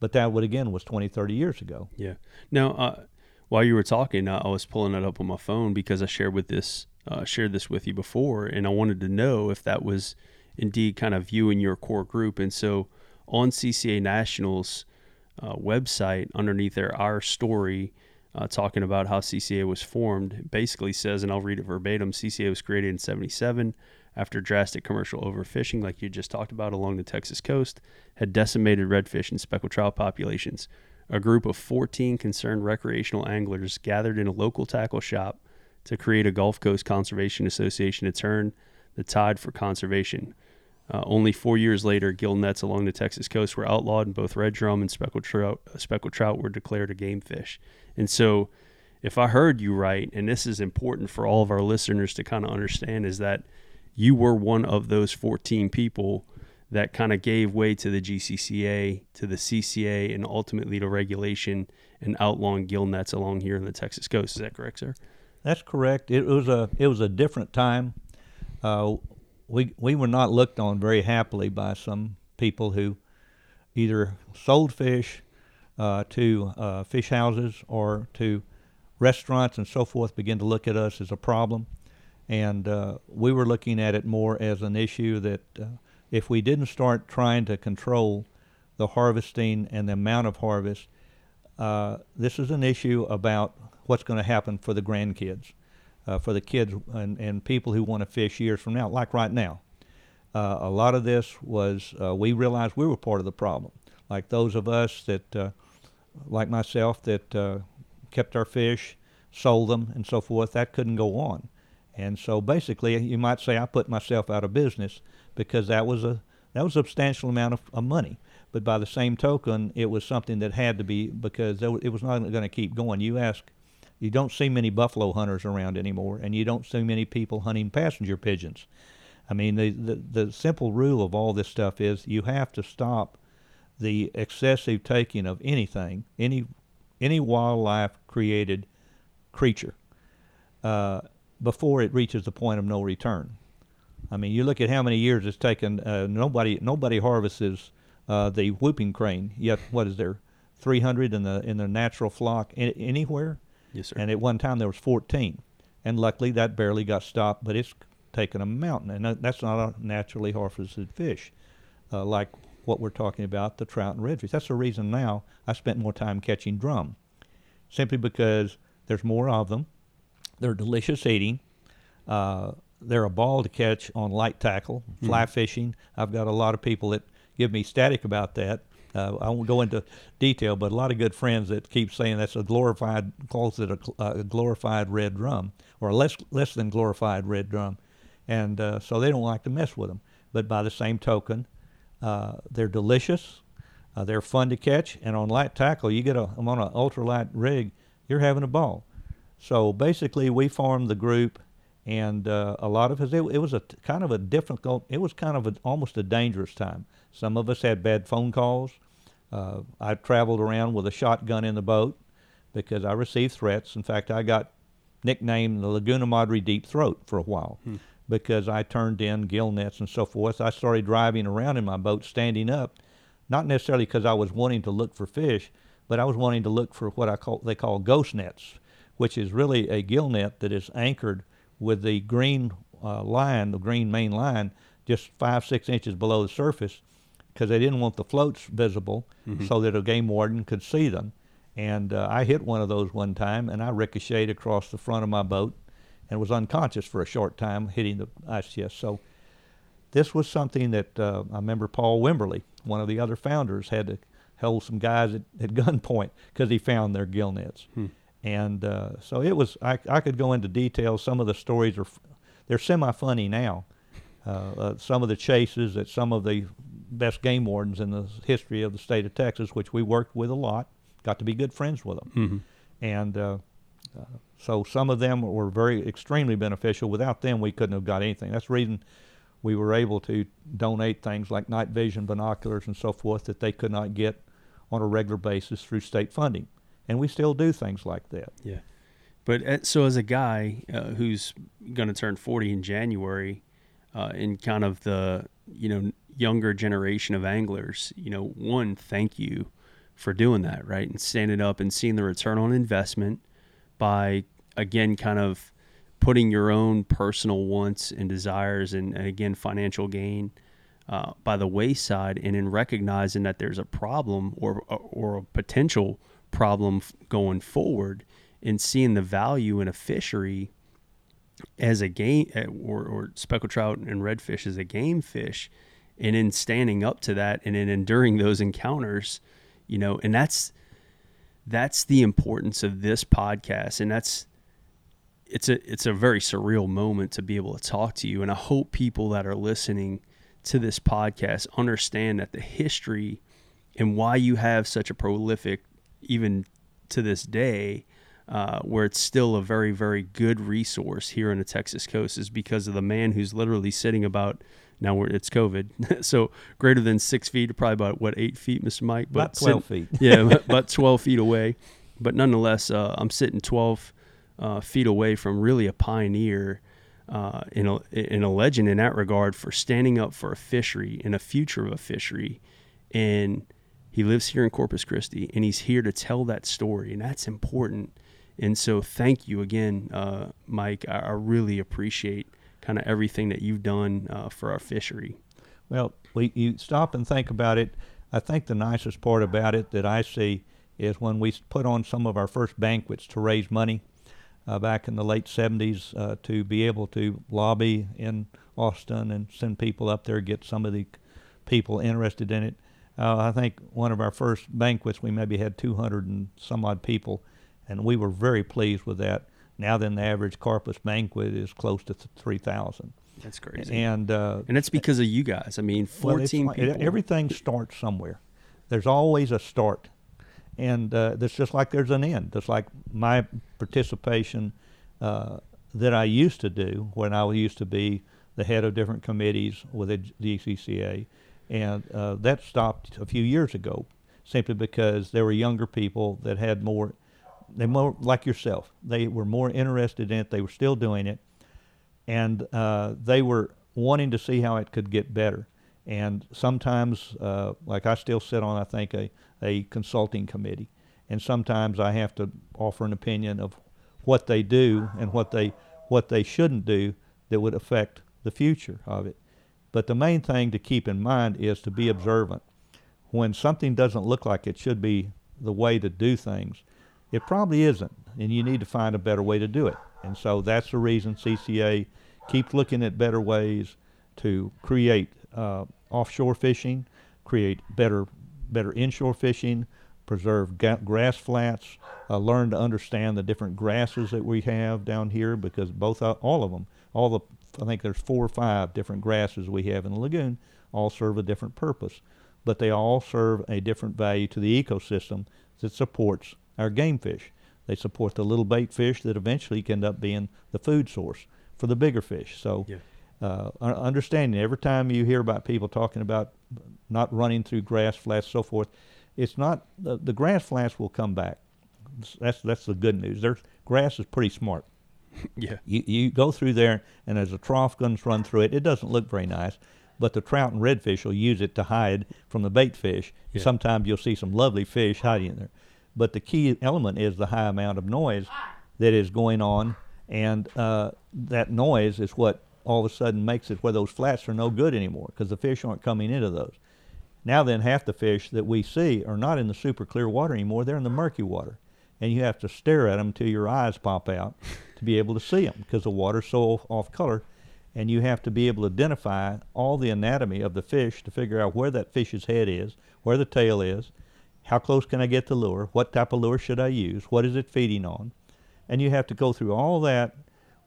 But that would, again, was 20, 30 years ago. Yeah. Now, while you were talking, I was pulling it up on my phone because I shared this with you before, and I wanted to know if that was indeed kind of you and your core group. And so on CCA National's website, underneath there, our story, talking about how CCA was formed, basically says, and I'll read it verbatim, CCA was created in 1977 after drastic commercial overfishing, like you just talked about, along the Texas coast, had decimated redfish and speckled trout populations. A group of 14 concerned recreational anglers gathered in a local tackle shop to create a Gulf Coast Conservation Association to turn the tide for conservation. Only 4 years later, gill nets along the Texas coast were outlawed, and both red drum and speckled trout were declared a game fish. And so if I heard you right, and this is important for all of our listeners to kind of understand, is that you were one of those 14 people that kind of gave way to the GCCA, to the CCA, and ultimately to regulation and outlawing gill nets along here in the Texas coast. Is that correct, sir? That's correct. It was a different time. We were not looked on very happily by some people who either sold fish to fish houses or to restaurants and so forth, began to look at us as a problem. And we were looking at it more as an issue that if we didn't start trying to control the harvesting and the amount of harvest, this is an issue about what's going to happen for the grandkids, for the kids and people who want to fish years from now, like right now. A lot of this was, we realized we were part of the problem. Like those of us that, like myself, that kept our fish, sold them, and so forth, that couldn't go on. And so basically, you might say I put myself out of business because that was a substantial amount of money. But by the same token, it was something that had to be, because it was not going to keep going. You don't see many buffalo hunters around anymore, and you don't see many people hunting passenger pigeons. I mean, the simple rule of all this stuff is you have to stop the excessive taking of anything, any wildlife-created creature, before it reaches the point of no return. I mean, you look at how many years it's taken. Nobody harvests the whooping crane. Yet, what is there, 300 in the natural flock anywhere? Yes, sir. And at one time there was 14, and luckily that barely got stopped. But it's taken a mountain, and that's not a naturally harvested fish like what we're talking about, the trout and redfish. That's the reason now I spent more time catching drum, simply because there's more of them. They're delicious eating. They're a ball to catch on light tackle, fly fishing. I've got a lot of people that give me static about that. I won't go into detail, but a lot of good friends that keep saying that's a glorified, calls it a glorified red drum, or a less than glorified red drum. And so they don't like to mess with them. But by the same token, they're delicious. They're fun to catch. And on light tackle, you get I'm on an ultralight rig, you're having a ball. So basically, we formed the group. And a lot of us, it was almost a dangerous time. Some of us had bad phone calls. I traveled around with a shotgun in the boat because I received threats. In fact, I got nicknamed the Laguna Madre Deep Throat for a while because I turned in gill nets and so forth. I started driving around in my boat standing up, not necessarily because I was wanting to look for fish, but I was wanting to look for what they call ghost nets, which is really a gill net that is anchored with the green line, the green main line, just 5-6 inches below the surface, because they didn't want the floats visible so that a game warden could see them. And I hit one of those one time, and I ricocheted across the front of my boat and was unconscious for a short time hitting the ice chest. So this was something that I remember Paul Wimberly, one of the other founders, had to hold some guys at gunpoint because he found their gill nets. And so it was, I could go into detail. Some of the stories they're semi-funny now. Some of the chases at some of the best game wardens in the history of the state of Texas, which we worked with a lot, got to be good friends with them. And so some of them were extremely beneficial. Without them, we couldn't have got anything. That's the reason we were able to donate things like night vision binoculars and so forth that they could not get on a regular basis through state funding. And we still do things like that. Yeah. But so as a guy who's going to turn 40 in January, in kind of the, younger generation of anglers, one, thank you for doing that, right? And standing up and seeing the return on investment by, again, kind of putting your own personal wants and desires and again, financial gain by the wayside, and in recognizing that there's a problem or a potential problem going forward, and seeing the value in a fishery as a game or speckled trout and redfish as a game fish, and in standing up to that and in enduring those encounters, and that's the importance of this podcast. And it's a very surreal moment to be able to talk to you. And I hope people that are listening to this podcast understand that the history and why you have such a prolific, even to this day, where it's still a very, very good resource here on the Texas coast, is because of the man who's literally sitting about, now it's COVID, so greater than 6 feet, probably about, 8 feet, Mr. Mike? But about 12 feet. Yeah, about 12 feet away. But nonetheless, I'm sitting 12 feet away from really a pioneer and a legend in that regard for standing up for a fishery and a future of a fishery. And he lives here in Corpus Christi, and he's here to tell that story, and that's important. And so thank you again, Mike. I really appreciate kind of everything that you've done for our fishery. Well, you stop and think about it. I think the nicest part about it that I see is when we put on some of our first banquets to raise money back in the late 70s to be able to lobby in Austin and send people up there, get some of the people interested in it. I think one of our first banquets, we maybe had 200 and some odd people, and we were very pleased with that. Now then, the average Corpus banquet is close to 3,000. That's crazy. And that's because of you guys. I mean, 14 people. Everything starts somewhere. There's always a start. And that's just like there's an end. Just like my participation that I used to do when I used to be the head of different committees with the ECCA. And that stopped a few years ago, simply because there were younger people that had more, like yourself, they were more interested in it, they were still doing it, and they were wanting to see how it could get better. And sometimes, like I still sit on, I think, a consulting committee, and sometimes I have to offer an opinion of what they do and what they shouldn't do that would affect the future of it. But the main thing to keep in mind is to be observant. When something doesn't look like it should be the way to do things, it probably isn't, and you need to find a better way to do it. And so that's the reason CCA keep looking at better ways to create offshore fishing, create better inshore fishing, preserve grass flats, learn to understand the different grasses that we have down here, because I think there's 4 or 5 different grasses we have in the lagoon, all serve a different purpose, but they all serve a different value to the ecosystem that supports our game fish. They support the little bait fish that eventually can end up being the food source for the bigger fish. So yeah. Understanding, every time you hear about people talking about not running through grass flats, so forth, it's not the grass flats will come back. That's the good news. Their grass is pretty smart. Yeah. You go through there, and as a trough guns run through it, it doesn't look very nice, but the trout and redfish will use it to hide from the bait fish. Yeah. Sometimes you'll see some lovely fish hiding in there. But the key element is the high amount of noise that is going on, and that noise is what all of a sudden makes it where those flats are no good anymore, because the fish aren't coming into those. Now then, half the fish that we see are not in the super clear water anymore. They're in the murky water, and you have to stare at them until your eyes pop out to be able to see them, because the water's so off color, and you have to be able to identify all the anatomy of the fish to figure out where that fish's head is, where the tail is, how close can I get the lure, what type of lure should I use, what is it feeding on, and you have to go through all that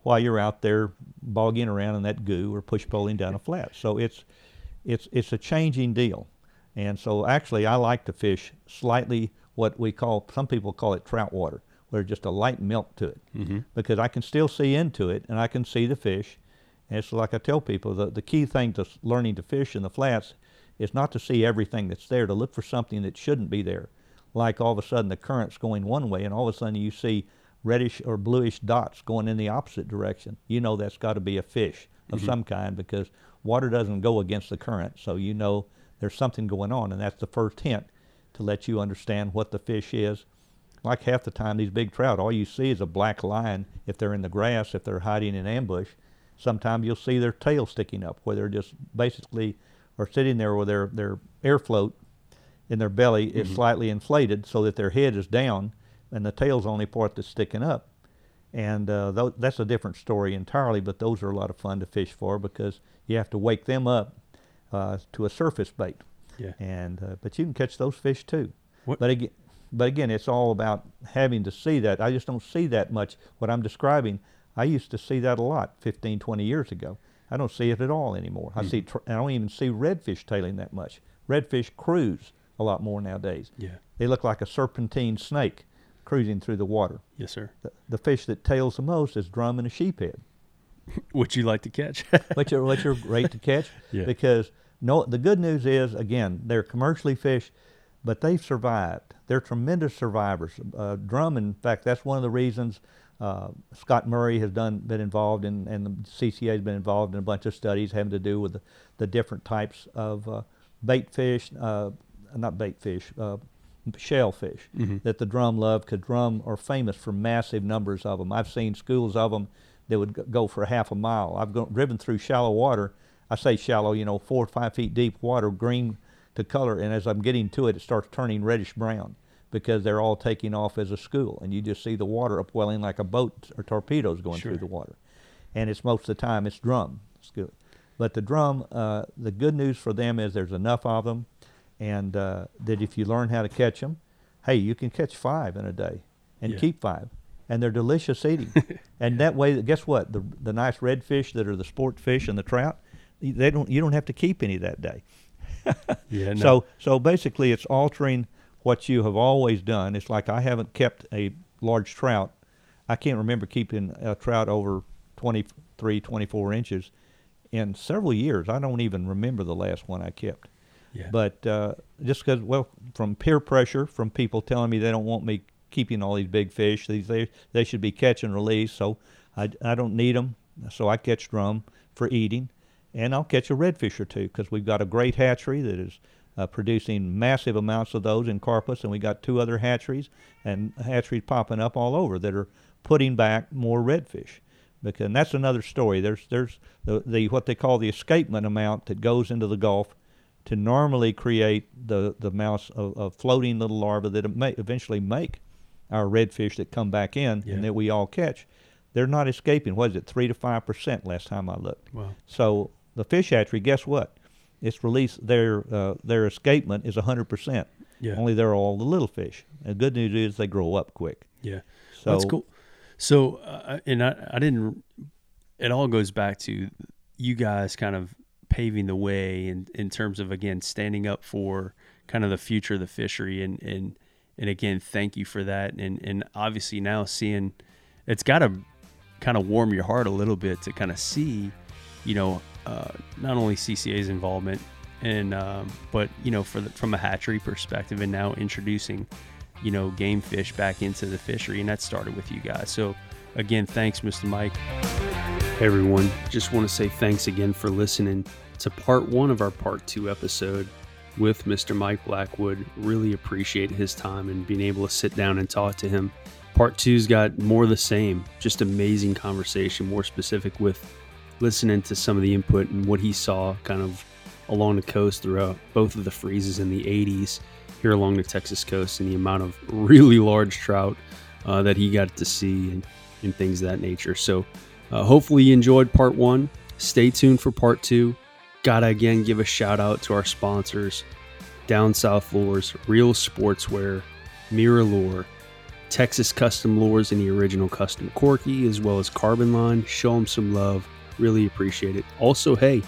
while you're out there bogging around in that goo or push poling down a flat. So it's a changing deal. And so actually I like to fish slightly what we call, some people call it trout water, where just a light melt to it, mm-hmm. because I can still see into it and I can see the fish. And it's like I tell people, the key thing to learning to fish in the flats is not to see everything that's there, to look for something that shouldn't be there. Like all of a sudden the current's going one way and all of a sudden you see reddish or bluish dots going in the opposite direction. You know that's got to be a fish of mm-hmm. some kind, because water doesn't go against the current, so you know there's something going on, and that's the first hint to let you understand what the fish is. Like half the time these big trout, all you see is a black line if they're in the grass, if they're hiding in ambush. Sometimes you'll see their tail sticking up, where they're just basically are sitting there with their air float in their belly mm-hmm. is slightly inflated so that their head is down and the tail's the only part that's sticking up. And that's a different story entirely, but those are a lot of fun to fish for, because you have to wake them up to a surface bait. Yeah. And but you can catch those fish too. What? But again, it's all about having to see that. I just don't see that much. What I'm describing, I used to see that a lot 15, 20 years ago. I don't see it at all anymore. Mm-hmm. I don't even see redfish tailing that much. Redfish cruise a lot more nowadays. Yeah. They look like a serpentine snake cruising through the water. Yes, sir. The fish that tails the most is drum and a sheephead. Which you like to catch. which are great to catch. Yeah. Because the good news is, again, they're commercially fished, but they've survived. They're tremendous survivors. Drum, in fact, that's one of the reasons Scott Murray has been involved in, and the CCA has been involved in a bunch of studies having to do with the different types of shellfish mm-hmm. that the drum love, because drum are famous for massive numbers of them. I've seen schools of them that would go for half a mile. I've driven through shallow water. I say shallow, 4 or 5 feet deep water, green to color, and as I'm getting to it, it starts turning reddish brown, because they're all taking off as a school, and you just see the water upwelling like a boat or torpedoes going sure. through the water. And it's most of the time it's drum. It's good. But the drum, the good news for them is there's enough of them, and that if you learn how to catch them, hey, you can catch 5 in a day and yeah. keep 5. And they're delicious eating. And that way, guess what? The nice redfish that are the sport fish and the trout, you don't have to keep any that day. Yeah, no. So basically it's altering what you have always done. It's like I haven't kept a large trout. I can't remember keeping a trout over 23, 24 inches in several years. I don't even remember the last one I kept. Yeah. But just because, from peer pressure, from people telling me they don't want me keeping all these big fish, they should be catch and release, so I don't need them. So I catch drum for eating, and I'll catch a redfish or two, because we've got a great hatchery that is producing massive amounts of those in Corpus, and we got 2 other hatcheries, and hatcheries popping up all over that are putting back more redfish. And that's another story. There's the what they call the escapement amount that goes into the Gulf to normally create the amounts of floating little larvae that may eventually make our redfish that come back in yeah. and that we all catch. they're not escaping. What is it, 3 to 5% last time I looked. Wow. So the fish hatchery, guess what? It's released, their escapement is 100%. Yeah. Only they're all the little fish. The good news is they grow up quick. Yeah. So that's cool. So, it all goes back to you guys kind of paving the way in terms of, again, standing up for kind of the future of the fishery. And again, thank you for that. And obviously now seeing, it's got to kind of warm your heart a little bit to kind of see, not only CCA's involvement but, from a hatchery perspective, and now introducing, game fish back into the fishery. And that started with you guys. So again, thanks, Mr. Mike. Hey everyone, just want to say thanks again for listening to part one of our part two episode with Mr. Mike Blackwood. Really appreciate his time and being able to sit down and talk to him. Part two's got more of the same, just amazing conversation, more specific with listening to some of the input and what he saw kind of along the coast throughout both of the freezes in the 80s here along the Texas coast, and the amount of really large trout that he got to see and things of that nature. So hopefully you enjoyed part one. Stay tuned for part two. Gotta again give a shout out to our sponsors, Down South Lures, Real Sportswear, Mirror Lure, Texas Custom Lures and the original Custom Corky, as well as Carbon Line. Show them some love. Really appreciate it. Also, hey,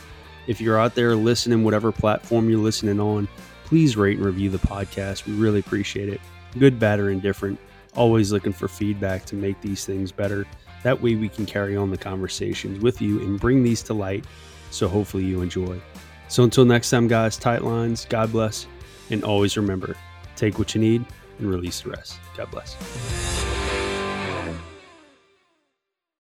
if you're out there listening, whatever platform you're listening on, please rate and review the podcast. We really appreciate it. Good, bad, or indifferent. Always looking for feedback to make these things better. That way we can carry on the conversations with you and bring these to light. So hopefully you enjoy. So until next time, guys, tight lines, God bless. And always remember, take what you need and release the rest. God bless.